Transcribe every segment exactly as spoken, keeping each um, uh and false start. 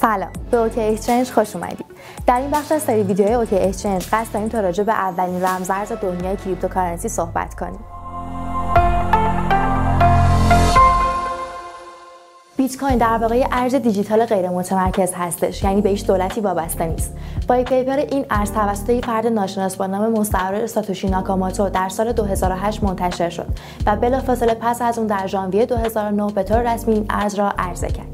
سلام، به اوکی اکسچنج خوش اومدید. در این بخش از سری ویدیوهای اوکی اکسچنج قصد داریم تا راجع به اولین رمزارز دنیای کریپتوکارنسی صحبت کنیم. بیت کوین در واقع ارز دیجیتال غیر متمرکز هستش، یعنی به هیچ دولتی وابسته نیست. وایت پیپر این ارز توسط یک فرد ناشناس با نام مستعار ساتوشی ناکاموتو در سال دو هزار و هشت منتشر شد و بلافاصله پس از اون در ژانویه دو هزار و نه به طور رسمی این ارز را عرضه کرد.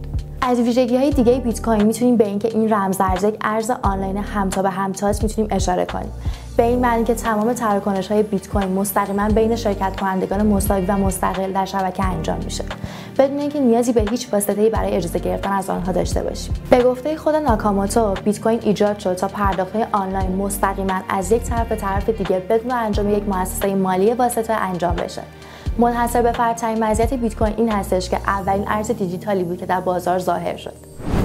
از ویژگی‌های دیگه بیت کوین میتونیم به اینکه این رمزارز یک ارز آنلاین همتا به همتاست میتونیم اشاره کنیم. به این معنی که تمام تراکنش‌های بیت کوین مستقیما بین شرکت کنندگان مساوی و مستقل در شبکه انجام میشه، بدون اینکه نیازی به هیچ واسطه‌ای برای اجازه گرفتن از آنها داشته باشیم. به گفته خود ناکاموتو، بیت کوین ایجاد شد تا پرداخت‌های آنلاین مستقیما از یک طرف به طرف دیگه بدون انجام یک مؤسسه مالی واسطه انجام بشه. منحصر به فرد ترین مزیت بیت کوین این هستش که اولین ارز دیجیتالی بود که در بازار ظاهر شد.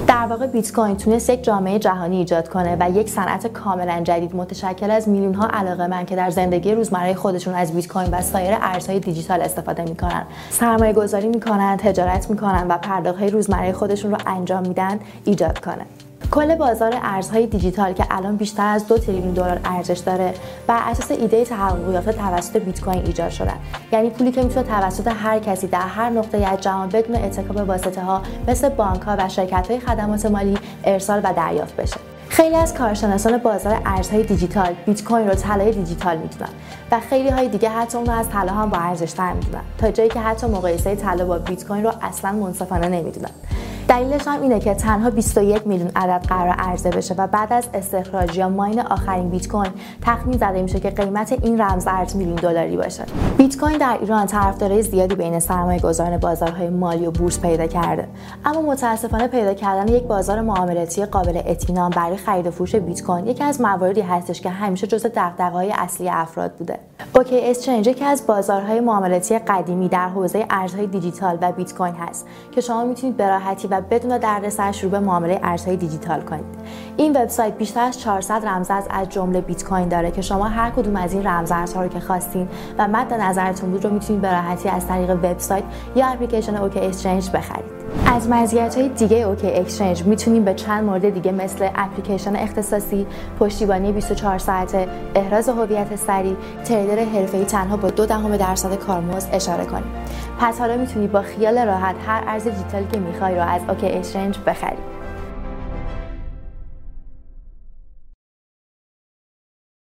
در واقع بیت کوین تونست یک جامعه جهانی ایجاد کنه و یک صنعت کاملا جدید متشکل از میلیون ها علاقه‌مند که در زندگی روزمره خودشون از بیت کوین و سایر ارزهای دیجیتال استفاده میکنن، سرمایه گذاری میکنن، تجارت میکنن و پرداخت‌های روزمره خودشون رو انجام میدن ایجاد کنه. کل بازار ارزهای دیجیتال که الان بیشتر از دو تریلیون دلار ارزش داره بر اساس ایده تحقق یافته توسط بیت کوین ایجاد شده، یعنی پولی که میتونه توسط هر کسی در هر نقطه‌ای از جهان بدون اتکا به واسطه‌ها مثل بانک‌ها و شرکت‌های خدمات مالی ارسال و دریافت بشه. خیلی از کارشناسان بازار ارزهای دیجیتال بیت کوین رو طلای دیجیتال میدونن و خیلی های دیگه حتی اون رو از طلا هم با ارزش‌تر میدونن، تا جایی که حتی مقایسه طلا با بیت کوین رو اصلا منصفانه نمیدونن. دلیلش هم اینه که تنها بیست و یک میلیون عدد قرار عرضه بشه و بعد از استخراج یا ماین آخرین بیت کوین تخمین زده میشه که قیمت این رمزارز میلیون دلاری باشه. بیت کوین در ایران طرفدارای زیادی بین سرمایه‌گذاران بازارهای مالی و بورس پیدا کرده، اما متاسفانه پیدا کردن یک بازار معاملاتی قابل اطمینان برای خرید و فروش بیت کوین یکی از مواردی هستش که همیشه جزء دغدغه‌های اصلی افراد بوده. اوکی اکسچنج یکی از بازارهای معاملاتی قدیمی در حوزه ارزهای دیجیتال و بیت کوین هست که شما میتونید به راحتی و بدون دردسر شروع به معامله ارزهای دیجیتال کنید. این وبسایت بیشتر از چهارصد رمزارز از جمله بیت کوین داره که شما هر کدوم از این رمزارزها رو که خواستین و مد نظرتون بود رو میتونید به راحتی از طریق وبسایت یا اپلیکیشن اوکی اکسچنج بخرید. از مزیت‌های دیگه اوکی اکسچنج میتونیم به چند مورد دیگه مثل اپلیکیشن اختصاصی، پشتیبانی بیست و چهار ساعته، احراز هویت سریع، تریدر حرفه‌ای تنها با دو دهم درصد کارمزد اشاره کنیم. پس حالا میتونی با خیال راحت هر ارز دیجیتالی که میخوای رو از اوکی اکسچنج بخری.